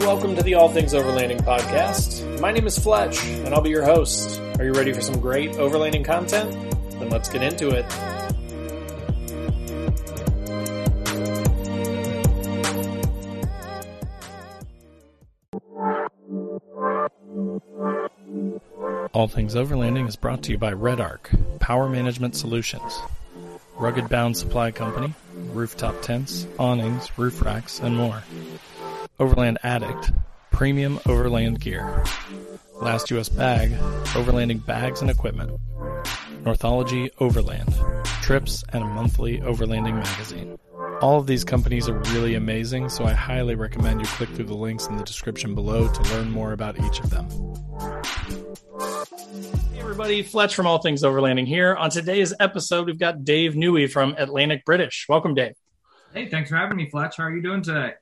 welcome to the All Things Overlanding podcast. My name is Fletch, and I'll be your host. Are you ready for some great overlanding content? Then let's get into it. All Things Overlanding is brought to you by REDARC, Power Management Solutions, Rugged Bound Supply Company, rooftop tents, awnings, roof racks, and more. Overland Addict, premium overland gear. Last US Bag, overlanding bags and equipment. Northology Overland, trips, and a monthly overlanding magazine. All of these companies are really amazing, so I highly recommend you click through the links in the description below to learn more about each of them. Hey everybody, Fletch from All Things Overlanding here. On today's episode, we've got Dave Newey from Atlantic British. Welcome, Dave. Hey, thanks for having me, Fletch. How are you doing today?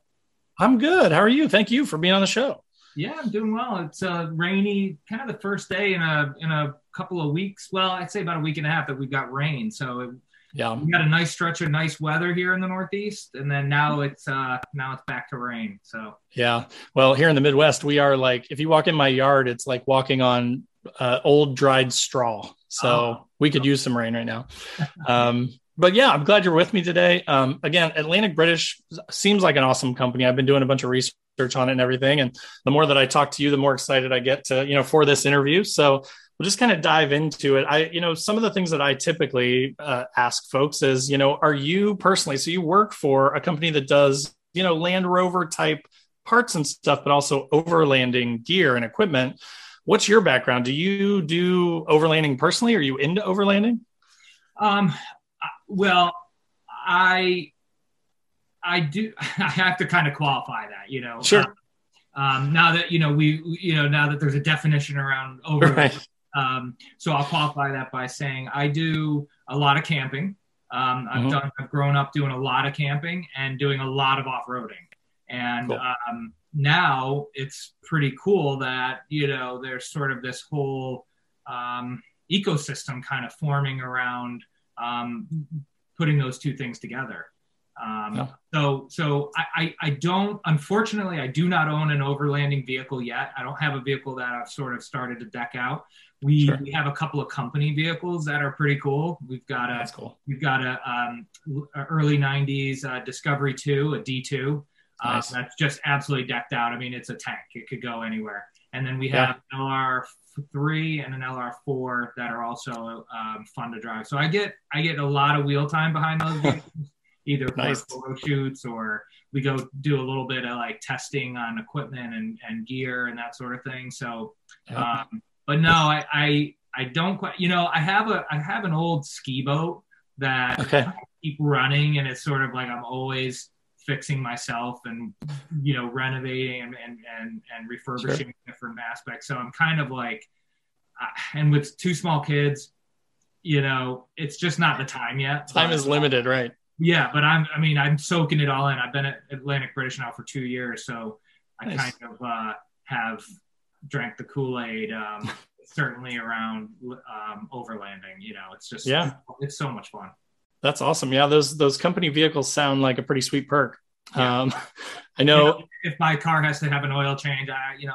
I'm good. How are you? Thank you for being on the show. Yeah, I'm doing well. It's rainy, kind of the first day in a couple of weeks. Well, I'd say about a week and a half that we've got rain. So we got a nice stretch of nice weather here in the Northeast, and then now it's back to rain. So yeah, well, here in the Midwest, we are like, if you walk in my yard, it's like walking on old dried straw. So we could use some rain right now. But yeah, I'm glad you're with me today. Again, Atlantic British seems like an awesome company. I've been doing a bunch of research on it and everything. And the more that I talk to you, the more excited I get to, for this interview. So we'll just kind of dive into it. Some of the things that I typically ask folks is, are you personally, so you work for a company that does, Land Rover type parts and stuff, but also overlanding gear and equipment. What's your background? Do you do overlanding personally? Are you into overlanding? Well, I do. I have to kind of qualify that, Sure. Now that now that there's a definition around overlanding, right. So I'll qualify that by saying I do a lot of camping. I've grown up doing a lot of camping and doing a lot of off-roading, and cool. Now it's pretty cool that there's sort of this whole ecosystem kind of forming around. Putting those two things together. So I don't, unfortunately, I do not own an overlanding vehicle yet. I don't have a vehicle that I've sort of started to deck out. We have a couple of company vehicles that are pretty cool. We've got a early 90s Discovery 2, a D2. Nice. That's just absolutely decked out. I mean, it's a tank. It could go anywhere. And then we have an LR3 and an LR4 that are also fun to drive. So I get a lot of wheel time behind those, either nice. For photo shoots or we go do a little bit of like testing on equipment and gear and that sort of thing. So, but no, I don't quite. I have an old ski boat that I keep running, and it's sort of like I'm always fixing myself and renovating and refurbishing different aspects. So I'm kind of like, and with two small kids, it's just not the time yet. Time is limited, right? Yeah, but I'm soaking it all in. I've been at Atlantic British now for 2 years, so I nice. Kind of have drank the Kool-Aid. Certainly around overlanding, it's just it's so much fun. That's awesome. Yeah, those company vehicles sound like a pretty sweet perk. Yeah. I know, if my car has to have an oil change, I don't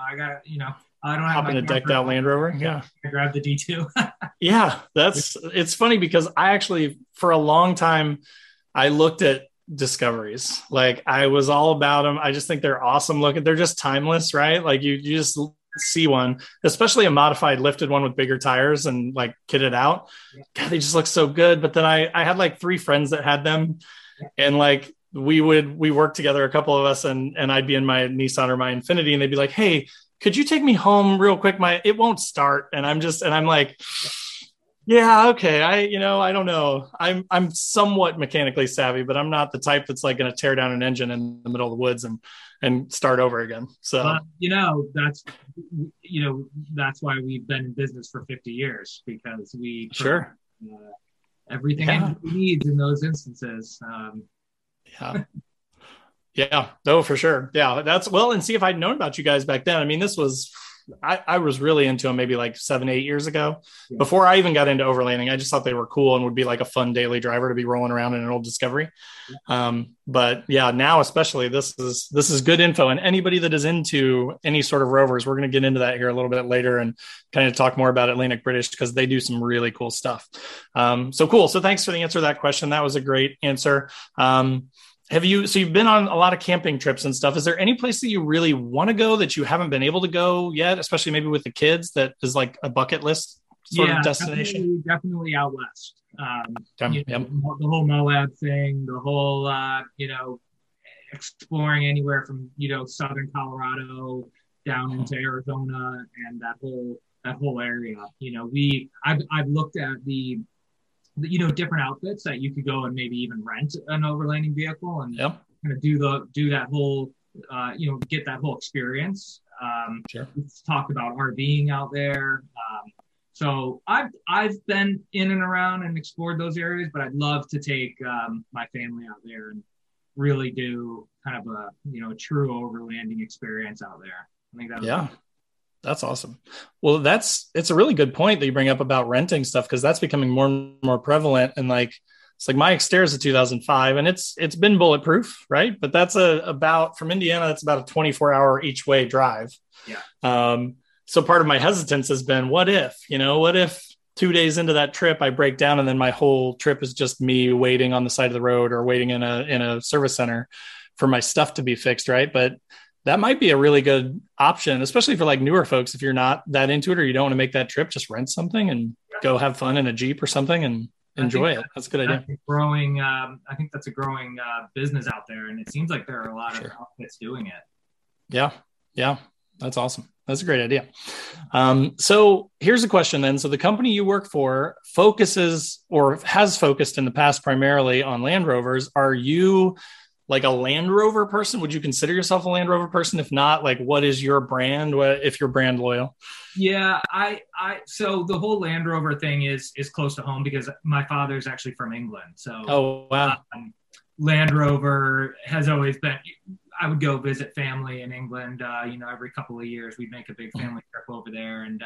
have a decked out Land Rover. Yeah, I grabbed the D2. Yeah, it's funny because I actually for a long time I looked at Discoveries. Like I was all about them. I just think they're awesome looking. They're just timeless, right? Like you just see one, especially a modified lifted one with bigger tires and like kitted out. God, they just look so good. But then I had like three friends that had them, and like we worked together, a couple of us, and I'd be in my Nissan or my Infiniti, and they'd be like, hey, could you take me home real quick? It won't start. And I'm like, yeah, okay. I don't know. I'm somewhat mechanically savvy, but I'm not the type that's like going to tear down an engine in the middle of the woods and start over again. So, that's why we've been in business for 50 years, because we everything we need in those instances. No, for sure. Yeah. That's well, and see, if I'd known about you guys back then, I mean, this was I was really into them maybe like 7-8 years ago. Yeah. Before I even got into overlanding, I just thought they were cool and would be like a fun daily driver to be rolling around in an old Discovery. Yeah. But yeah, now especially this is good info, and anybody that is into any sort of rovers, we're going to get into that here a little bit later and kind of talk more about Atlantic British because they do some really cool stuff. So cool. So thanks for the answer to that question. That was a great answer. You've been on a lot of camping trips and stuff. Is there any place that you really want to go that you haven't been able to go yet, especially maybe with the kids, that is like a bucket list sort of destination? Definitely out west. The whole Moab thing, the whole, exploring anywhere from, Southern Colorado down into Arizona and that whole area. I've looked at the different outfits that you could go and maybe even rent an overlanding vehicle and kind of do that whole get that whole experience. Sure. Let's talk about RVing out there. So I've been in and around and explored those areas, but I'd love to take my family out there and really do kind of a true overlanding experience out there. I think that's That's awesome. Well, it's a really good point that you bring up about renting stuff, because that's becoming more and more prevalent. And it's my Xterra is a 2005 and it's been bulletproof, right? But that's from Indiana, that's about a 24-hour each way drive. Yeah. So part of my hesitance has been, what if 2 days into that trip I break down and then my whole trip is just me waiting on the side of the road or waiting in a service center for my stuff to be fixed, right? But that might be a really good option, especially for newer folks. If you're not that into it or you don't want to make that trip, just rent something and go have fun in a Jeep or something and enjoy it. That's a good idea. I think that's a growing business out there, and it seems like there are a lot of outfits doing it. Yeah. Yeah. That's awesome. That's a great idea. So here's a question then. So the company you work for focuses or has focused in the past primarily on Land Rovers. Are you a Land Rover person? Would you consider yourself a Land Rover person? If not, what is your brand? What, if you're brand loyal? Yeah, so the whole Land Rover thing is close to home because my father's actually from England. So, oh wow, Land Rover has always been. I would go visit family in England. Every couple of years we'd make a big family trip over there, and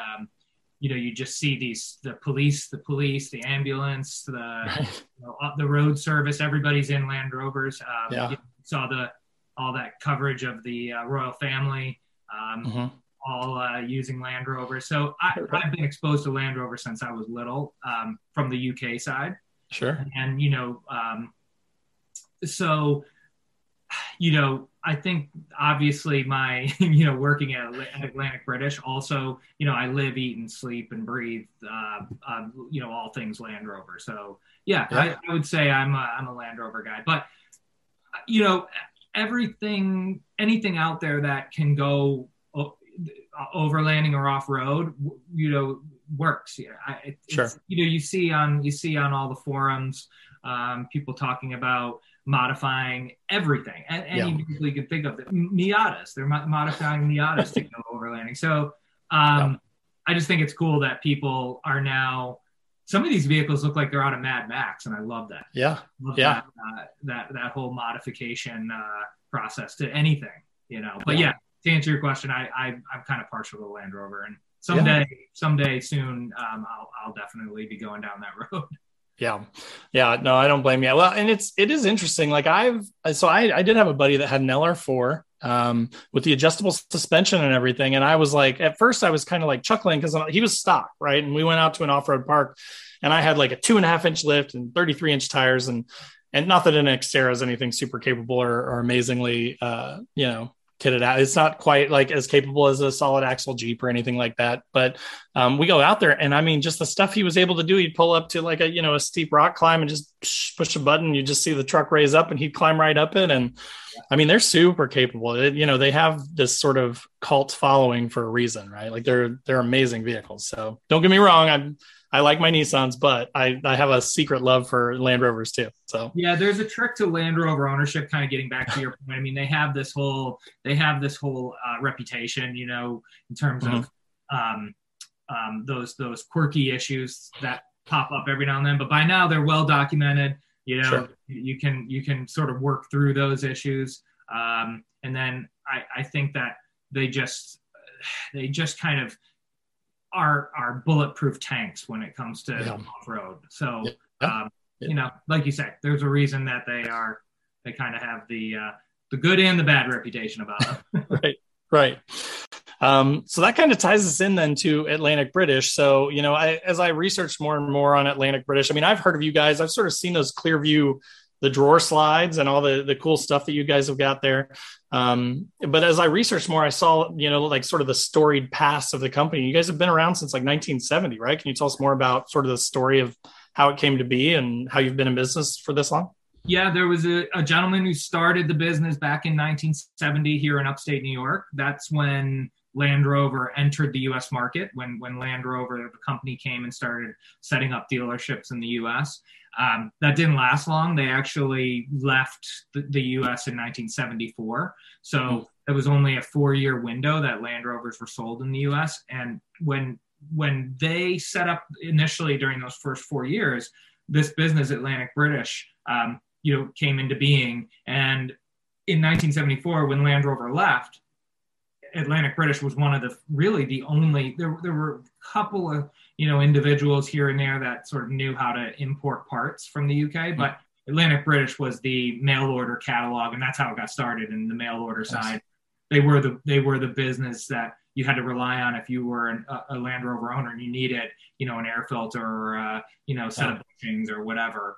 you just see the police, the ambulance, the road service. Everybody's in Land Rovers. You saw all that coverage of the royal family, all using Land Rovers. So I've been exposed to Land Rover since I was little, from the UK side. Sure. And I think obviously my, working at Atlantic British also, I live, eat and sleep and breathe, all things Land Rover. So I would say I'm a Land Rover guy, but anything out there that can go overlanding or off road, works. Yeah. You see on all the forums, people talking about modifying everything, and any vehicle you can think of. Miatas, they're modifying Miatas to go overlanding. So I just think it's cool that people are now. Some of these vehicles look like they're out of Mad Max, and I love that. Yeah, that whole modification process to anything, But to answer your question, I'm kind of partial to Land Rover, and someday soon, I'll definitely be going down that road. Yeah. Yeah. No, I don't blame you. Well, and it is interesting. I did have a buddy that had an LR4 with the adjustable suspension and everything. And I was at first I was kind of chuckling because he was stock. Right. And we went out to an off-road park and I had a 2.5-inch lift and 33-inch tires and not that an Xterra is anything super capable or amazingly, kitted out. It's not quite as capable as a solid axle Jeep or anything like that, but we go out there and I mean just the stuff he was able to do. He'd pull up to a steep rock climb and just push a button, you just see the truck raise up and he'd climb right up it. And I mean they're super capable. They have this sort of cult following for a reason, right? They're amazing vehicles. So don't get me wrong, I like my Nissans, but I have a secret love for Land Rovers too. So yeah, there's a trick to Land Rover ownership, kind of getting back to your point. I mean, they have this whole reputation, in terms of those quirky issues that pop up every now and then. But by now they're well documented. Sure. You can sort of work through those issues, and then I think that they just they just kind of are bulletproof tanks when it comes to off-road. So, you know, like you said, there's a reason that they kind of have the good and the bad reputation about them. Right. So that kind of ties us in then to Atlantic British. So, you know, as I researched more and more on Atlantic British, I mean, I've heard of you guys, I've sort of seen those Clearview, the drawer slides and all the cool stuff that you guys have got there. But as I researched more, I saw, you know, like sort of the storied past of the company. You guys have been around since like 1970, right? Can you tell us more about sort of the story of how it came to be and how you've been in business for this long? Yeah, there was a gentleman who started the business back in 1970 here in upstate New York. That's when Land Rover entered the U.S. market, when Land Rover, the company, came and started setting up dealerships in the U.S. That didn't last long. They actually left the U.S. in 1974. So it was only a 4-year window that Land Rovers were sold in the U.S. And when they set up initially during those first 4 years, this business, Atlantic British, you know, came into being. And in 1974, when Land Rover left, Atlantic British was one of the, really the only, there were a couple of, you know, individuals here and there that sort of knew how to import parts from the UK, but Atlantic British was the mail order catalog, and that's how it got started in the mail order side. They were the business that you had to rely on if you were a Land Rover owner and you needed, you know, an air filter or, you know, set of bushings or whatever.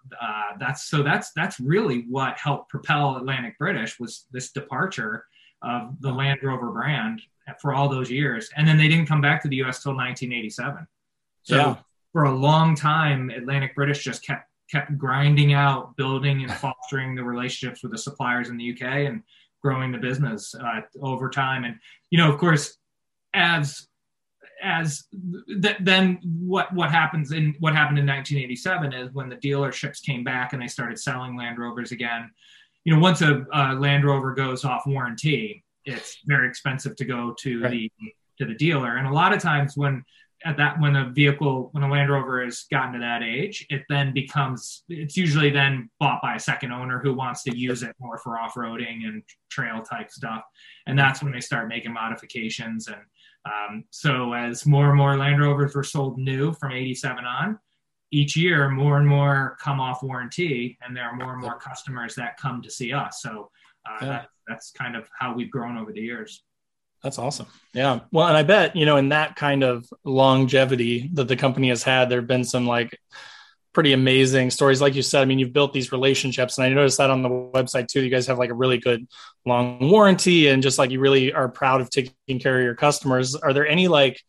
That's really what helped propel Atlantic British, was this departure of the Land Rover brand for all those years. And then they didn't come back to the US till 1987. So for a long time, Atlantic British just kept grinding out, building and fostering the relationships with the suppliers in the UK and growing the business over time. And, you know, of course, then what happened in 1987 is when the dealerships came back and they started selling Land Rovers again. You know, once a Land Rover goes off warranty, it's very expensive to go to the dealer. And a lot of times when a Land Rover has gotten to that age, it's usually then bought by a second owner who wants to use it more for off-roading and trail type stuff. And that's when they start making modifications. And so as more and more Land Rovers were sold new from 87 on, each year, more and more come off warranty, and there are more and more customers that come to see us. So that's kind of how we've grown over the years. That's awesome. Yeah. Well, and I bet, you know, in that kind of longevity that the company has had, there have been some like pretty amazing stories. Like you said, I mean, you've built these relationships, and I noticed that on the website too, you guys have like a really good long warranty and just like, you really are proud of taking care of your customers. Are there any like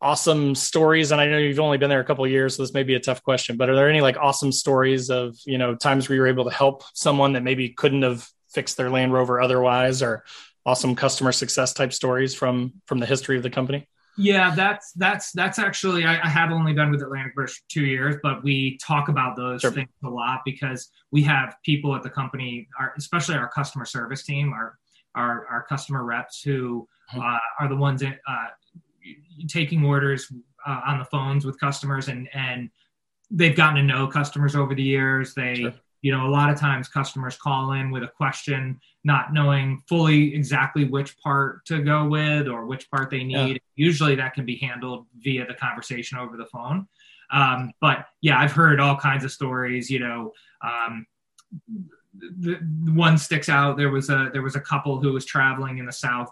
awesome stories? And I know you've only been there a couple of years, so this may be a tough question, but are there any like awesome stories of, you know, times where you were able to help someone that maybe couldn't have fixed their Land Rover otherwise, or awesome customer success type stories from the history of the company? Yeah, that's actually, I have only been with Atlantic British 2 years, but we talk about those things a lot because we have people at the company, especially our customer service team, our customer reps who are the ones that, taking orders on the phones with customers, and they've gotten to know customers over the years. They, you know, a lot of times customers call in with a question, not knowing fully exactly which part to go with or which part they need. Usually that can be handled via the conversation over the phone. But yeah, I've heard all kinds of stories, you know, the one sticks out. There was a couple who was traveling in the South,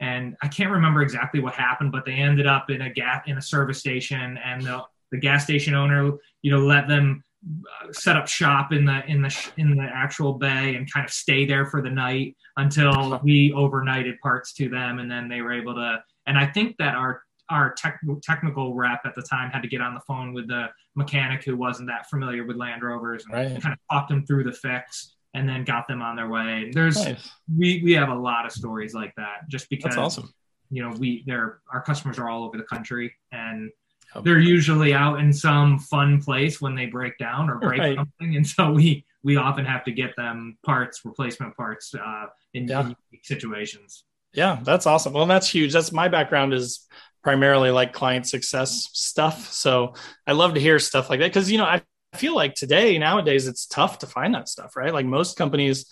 and I can't remember exactly what happened, but they ended up in a service station, and the gas station owner, you know, let them set up shop in the actual bay and kind of stay there for the night until we overnighted parts to them, and then they were able to. And I think that our technical rep at the time had to get on the phone with the mechanic who wasn't that familiar with Land Rovers and kind of talked them through the fix, and then got them on their way. And we have a lot of stories like that, just because that's awesome. You know, our customers are all over the country, and they're usually out in some fun place when they break down or break something. And so we often have to get them replacement parts in unique situations. Yeah. That's awesome. Well, that's huge. That's my background is primarily like client success stuff. So I love to hear stuff like that. 'Cause you know, I feel like nowadays, it's tough to find that stuff, right? Like most companies,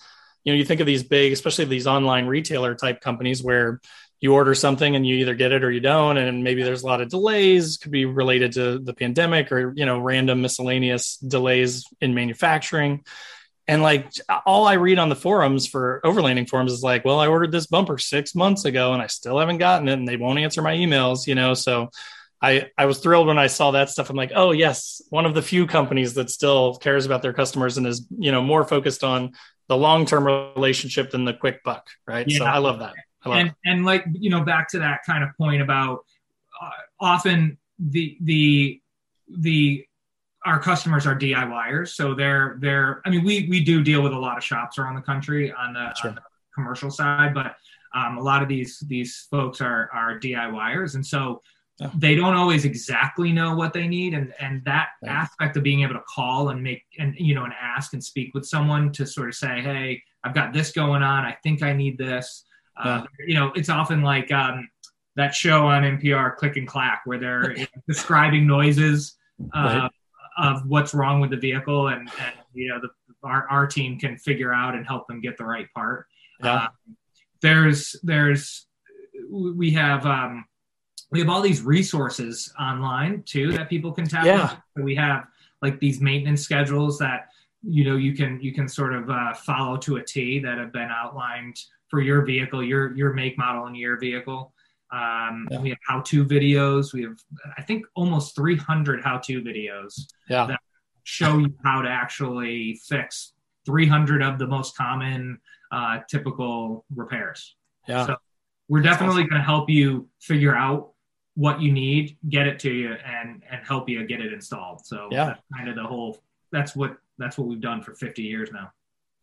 you know, you think of these big, especially these online retailer type companies where you order something and you either get it or you don't. And maybe there's a lot of delays, could be related to the pandemic or, you know, random miscellaneous delays in manufacturing. And like, all I read on the forums for overlanding forums is like, well, I ordered this bumper 6 months ago and I still haven't gotten it and they won't answer my emails, you know? So I was thrilled when I saw that stuff. I'm like, oh yes, one of the few companies that still cares about their customers and is, you know, more focused on the long-term relationship than the quick buck. Right. Yeah. So I love that. And like, you know, back to that kind of point about often our customers are DIYers. So they're, I mean, we do deal with a lot of shops around the country on the commercial side, but a lot of these folks are DIYers. And so they don't always exactly know what they need. And that aspect of being able to call and and ask and speak with someone to sort of say, hey, I've got this going on. I think I need this. You know, it's often like that show on NPR, Click and Clack, where they're describing noises of what's wrong with the vehicle, and you know, our team can figure out and help them get the right part. We have all these resources online too that people can tap into. So we have like these maintenance schedules that you know you can sort of follow to a T that have been outlined for your vehicle, your make, model, and year vehicle. We have how-to videos. We have, I think, almost 300 how-to videos that show you how to actually fix 300 of the most common typical repairs. Yeah. So we're definitely going to help you figure out what you need, get it to you, and help you get it installed. So that's kind of the whole. That's what we've done for 50 years now.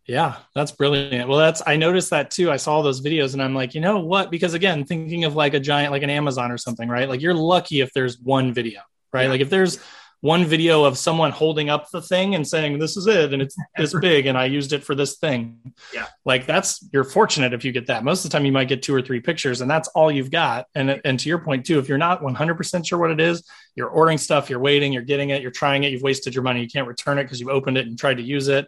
Yeah, that's brilliant. Well, I noticed that too. I saw those videos and I'm like, you know what? Because again, thinking of like a giant, like an Amazon or something, right? Like you're lucky if there's one video, right? Yeah. Like if there's one video of someone holding up the thing and saying, this is it. And it's this big and I used it for this thing. Yeah. Like you're fortunate if you get that. Most of the time you might get 2 or 3 pictures and that's all you've got. And to your point too, if you're not 100% sure what it is, you're ordering stuff, you're waiting, you're getting it, you're trying it, you've wasted your money. You can't return it because you've opened it and tried to use it.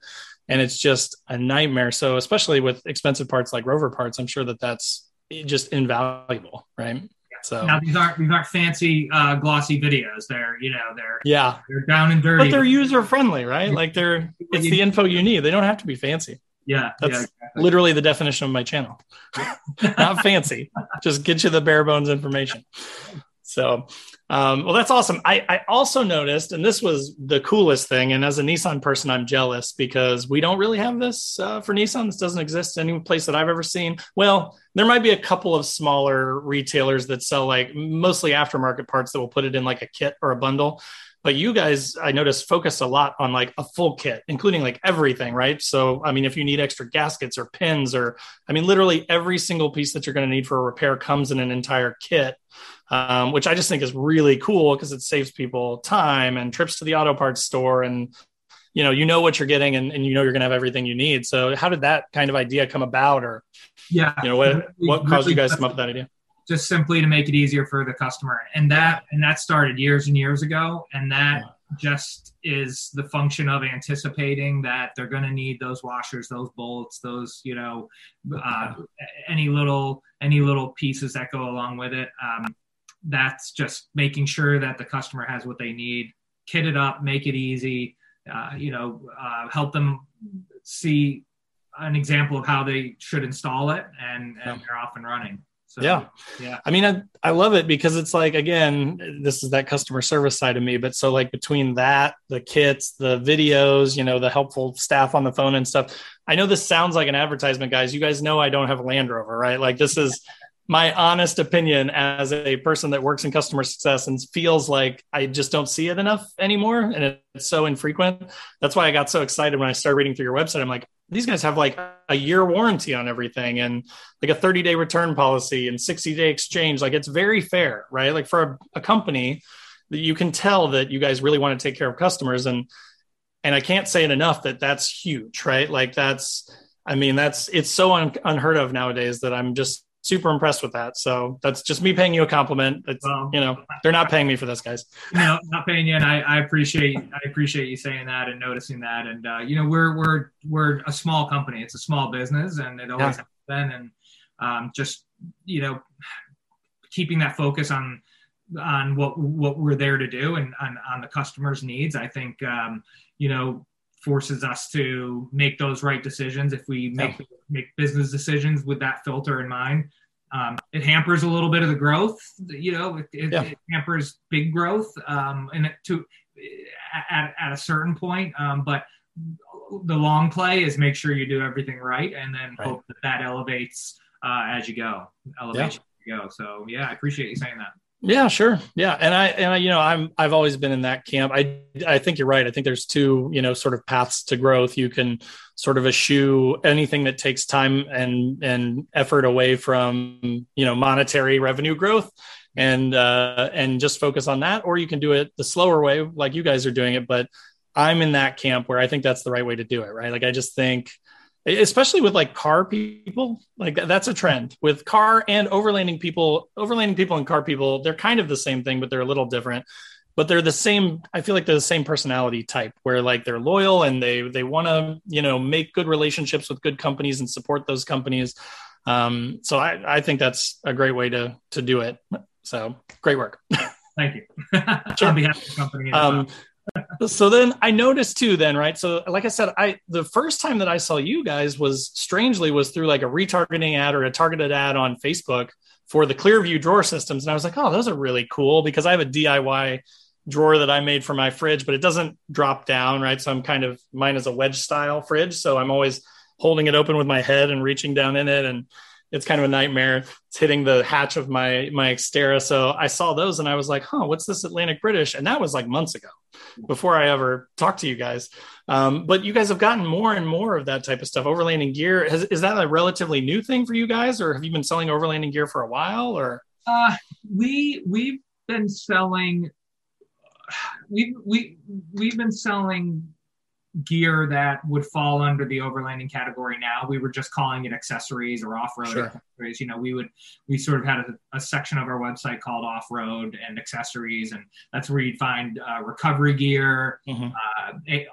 And it's just a nightmare. So especially with expensive parts like Rover parts, I'm sure that's just invaluable, right? Yeah. So now these aren't fancy glossy videos. They're down and dirty, but they're user friendly, right? Like it's the info you need. They don't have to be fancy. Yeah, that's exactly. Literally the definition of my channel. Not fancy, just get you the bare bones information. So, well, that's awesome. I also noticed, and this was the coolest thing. And as a Nissan person, I'm jealous because we don't really have this for Nissan. This doesn't exist any place that I've ever seen. Well, there might be a couple of smaller retailers that sell like mostly aftermarket parts that will put it in like a kit or a bundle. But you guys, I noticed, focus a lot on like a full kit, including like everything, right? So, I mean, if you need extra gaskets or pins or, I mean, literally every single piece that you're going to need for a repair comes in an entire kit. Which I just think is really cool because it saves people time and trips to the auto parts store and, you know what you're getting and you know, you're going to have everything you need. So how did that kind of idea come about what caused you guys to come up with that idea? Just simply to make it easier for the customer. And that started years and years ago. And that just is the function of anticipating that they're going to need those washers, those bolts, those, any little pieces that go along with it. That's just making sure that the customer has what they need, kit it up, make it easy, help them see an example of how they should install it and they're off and running. So, yeah. I mean, I love it because it's like, again, this is that customer service side of me, but so like between that, the kits, the videos, the helpful staff on the phone and stuff. I know this sounds like an advertisement, guys. You guys know I don't have a Land Rover, right? Like this is my honest opinion as a person that works in customer success and feels like I just don't see it enough anymore. And it's so infrequent. That's why I got so excited when I started reading through your website. I'm like, these guys have like a year warranty on everything and like a 30-day return policy and 60-day exchange. Like it's very fair, right? Like for a company that you can tell that you guys really want to take care of customers. And I can't say it enough that that's huge, right? Like it's so unheard of nowadays that I'm just super impressed with that. So that's just me paying you a compliment. It's, they're not paying me for this, guys. No, not paying you. And I appreciate you saying that and noticing that. And we're a small company. It's a small business and it always has been. And just, keeping that focus on what we're there to do and on the customer's needs, I think, you know, forces us to make those right decisions. If we make business decisions with that filter in mind, it hampers a little bit of the growth, you know, it hampers big growth and at a certain point. But the long play is make sure you do everything right. And then hope that that elevates as you go. So yeah, I appreciate you saying that. Yeah, sure. Yeah. And I, you know, I've always been in that camp. I think you're right. I think there's two, you know, sort of paths to growth. You can sort of eschew anything that takes time and effort away from, you know, monetary revenue growth and just focus on that, or you can do it the slower way, like you guys are doing it. But I'm in that camp where I think that's the right way to do it. Right. Like, I just think, especially with like car people, like that's a trend with car and overlanding people and car people. They're kind of the same thing, but they're a little different, but they're the same. I feel like they're the same personality type where like they're loyal and they want to, you know, make good relationships with good companies and support those companies. So I think that's a great way to do it. So great work. Thank you. Sure. On behalf of the company. So then I noticed too then, right? So like I said, the first time that I saw you guys was through like a retargeting ad or a targeted ad on Facebook for the Clearview drawer systems. And I was like, oh, those are really cool, because I have a DIY drawer that I made for my fridge, but it doesn't drop down, right? So mine is a wedge style fridge. So I'm always holding it open with my head and reaching down in it. And it's kind of a nightmare. It's hitting the hatch of my Xterra. So I saw those and I was like, huh, what's this Atlantic British? And that was like months ago before I ever talked to you guys. But you guys have gotten more and more of that type of stuff. Overlanding gear. Is that a relatively new thing for you guys, or have you been selling overlanding gear for a while, or? We've been selling, we've been selling gear that would fall under the overlanding category. Now, we were just calling it accessories or off-road accessories. You know, we sort of had a section of our website called off-road and accessories. And that's where you'd find recovery gear,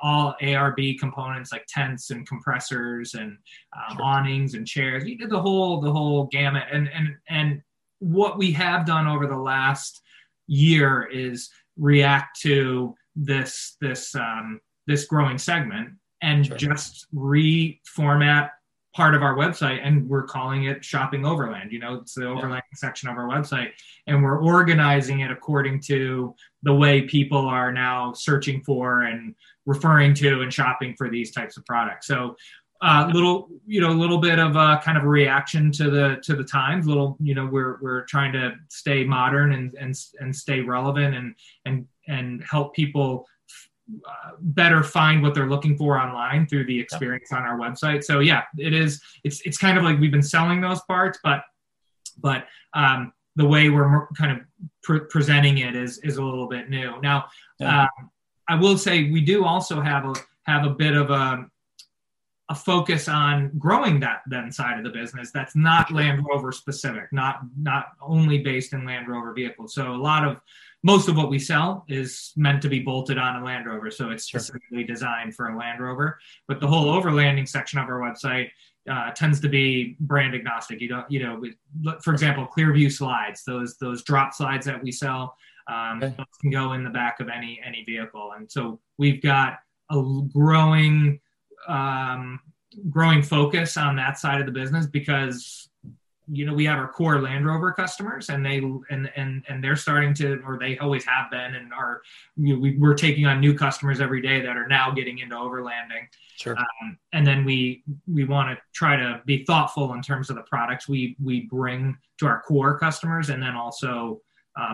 all ARB components like tents and compressors and awnings and chairs, you did the whole gamut. And what we have done over the last year is react to this growing segment and just reformat part of our website. And we're calling it Shopping Overland. You know, it's the overlanding section of our website, and we're organizing it according to the way people are now searching for and referring to and shopping for these types of products. So a little bit of a kind of a reaction to the times, we're trying to stay modern and stay relevant and help people better find what they're looking for online through the experience on our website. So yeah, it's kind of like we've been selling those parts, but the way we're kind of presenting it is a little bit new. Now, I will say we do also have a bit of a focus on growing that side of the business that's not Land Rover specific, not only based in Land Rover vehicles. So most of what we sell is meant to be bolted on a Land Rover. So it's specifically designed for a Land Rover, but the whole overlanding section of our website tends to be brand agnostic. For example, Clearview slides, those drop slides that we sell, those can go in the back of any vehicle. And so we've got a growing focus on that side of the business, because you know, we have our core Land Rover customers, and they're starting to, or they always have been, and are, you know, we're taking on new customers every day that are now getting into overlanding. Sure. And then we want to try to be thoughtful in terms of the products we bring to our core customers, and then also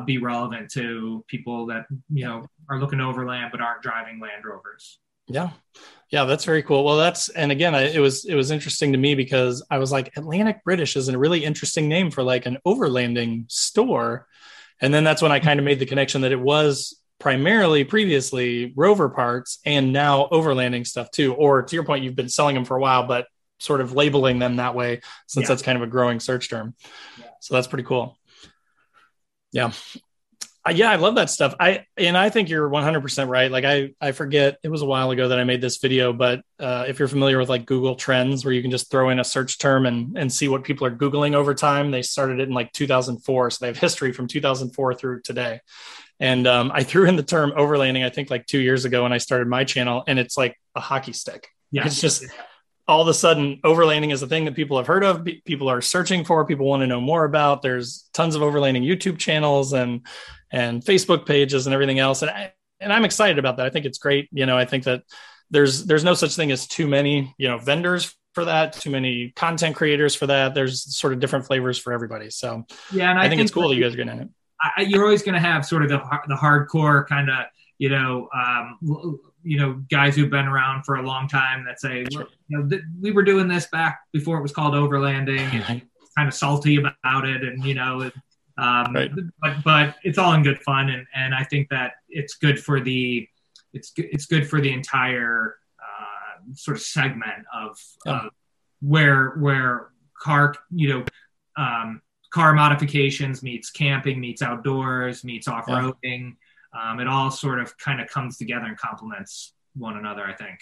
be relevant to people that, you know, are looking to overland but aren't driving Land Rovers. Yeah. Yeah. That's very cool. Well, and again, it was interesting to me, because I was like, Atlantic British is a really interesting name for like an overlanding store. And then that's when I kind of made the connection that it was primarily previously Rover parts and now overlanding stuff too. Or to your point, you've been selling them for a while, but sort of labeling them that way, since that's kind of a growing search term. Yeah. So that's pretty cool. Yeah. Yeah, I love that stuff. I think you're 100% right. Like I forget, it was a while ago that I made this video, but if you're familiar with like Google Trends, where you can just throw in a search term and see what people are Googling over time. They started it in like 2004. So they have history from 2004 through today. And I threw in the term overlanding, I think like 2 years ago when I started my channel, and it's like a hockey stick. Yeah. It's just all of a sudden overlanding is a thing that people have heard of. People are searching for, people want to know more about. There's tons of overlanding YouTube channels and Facebook pages and everything else. And I'm excited about that. I think it's great. You know, I think that there's no such thing as too many, you know, vendors for that, too many content creators for that. There's sort of different flavors for everybody. So yeah, and I think it's cool that you guys are getting in it. You're always going to have sort of the hardcore kind of, guys who've been around for a long time that say, we were doing this back before it was called overlanding, and kind of salty about it. And, right. But it's all in good fun. And I think that it's good for the entire sort of segment of where car, car modifications meets camping, meets outdoors, meets off-roading. Yeah. It all sort of kind of comes together and complements one another, I think.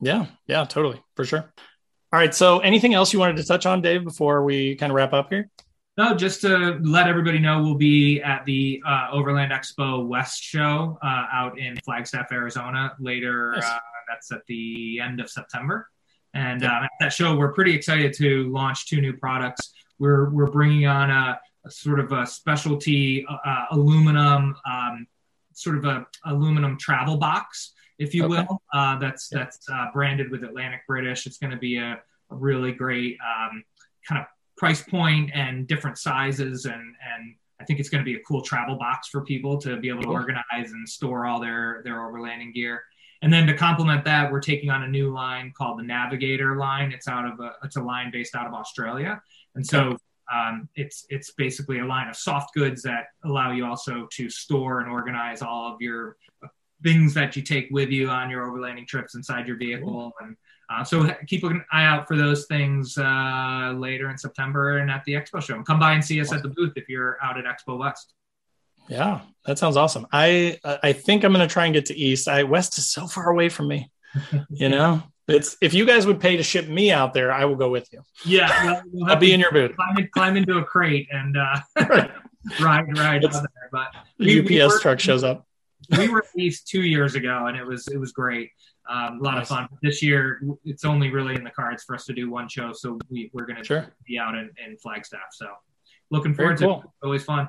Yeah, totally. For sure. All right. So anything else you wanted to touch on, Dave, before we kind of wrap up here? No, just to let everybody know, we'll be at the Overland Expo West show out in Flagstaff, Arizona later. Nice. That's at the end of September. And at that show, we're pretty excited to launch two new products. We're bringing on a sort of a specialty aluminum, sort of a aluminum travel box, if you will. That's branded with Atlantic British. It's going to be a really great kind of price point and different sizes. And I think it's going to be a cool travel box for people to be able to organize and store all their overlanding gear. And then to complement that, we're taking on a new line called the Navigator line. It's a line based out of Australia. And so it's basically a line of soft goods that allow you also to store and organize all of your things that you take with you on your overlanding trips inside your vehicle. And so keep an eye out for those things later in September and at the Expo show. And come by and see us at the booth if you're out at Expo West. Yeah, that sounds awesome. I think I'm going to try and get to East. West is so far away from me, If you guys would pay to ship me out there, I will go with you. Yeah, well, I'll be in your boot. Climb into a crate and ride out there. But the UPS truck shows up. We were at East 2 years ago, and it was great. A lot of fun. This year, it's only really in the cards for us to do one show, so we're going to be out in Flagstaff. So looking forward to it. Always fun.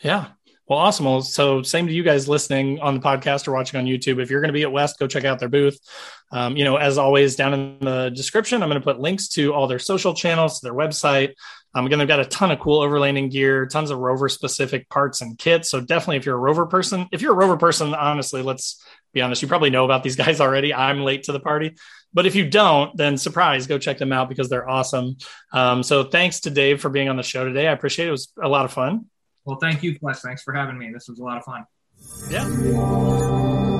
Yeah. Well, awesome. Well, so same to you guys listening on the podcast or watching on YouTube. If you're going to be at West, go check out their booth. As always, down in the description, I'm going to put links to all their social channels, their website. Again, they've got a ton of cool overlanding gear, tons of Rover specific parts and kits. So definitely if you're a Rover person, honestly, let's be honest, you probably know about these guys already. I'm late to the party. But if you don't, then surprise, go check them out because they're awesome. So thanks to Dave for being on the show today. I appreciate it. It was a lot of fun. Well, thank you, Wes. Thanks for having me. This was a lot of fun. Yeah.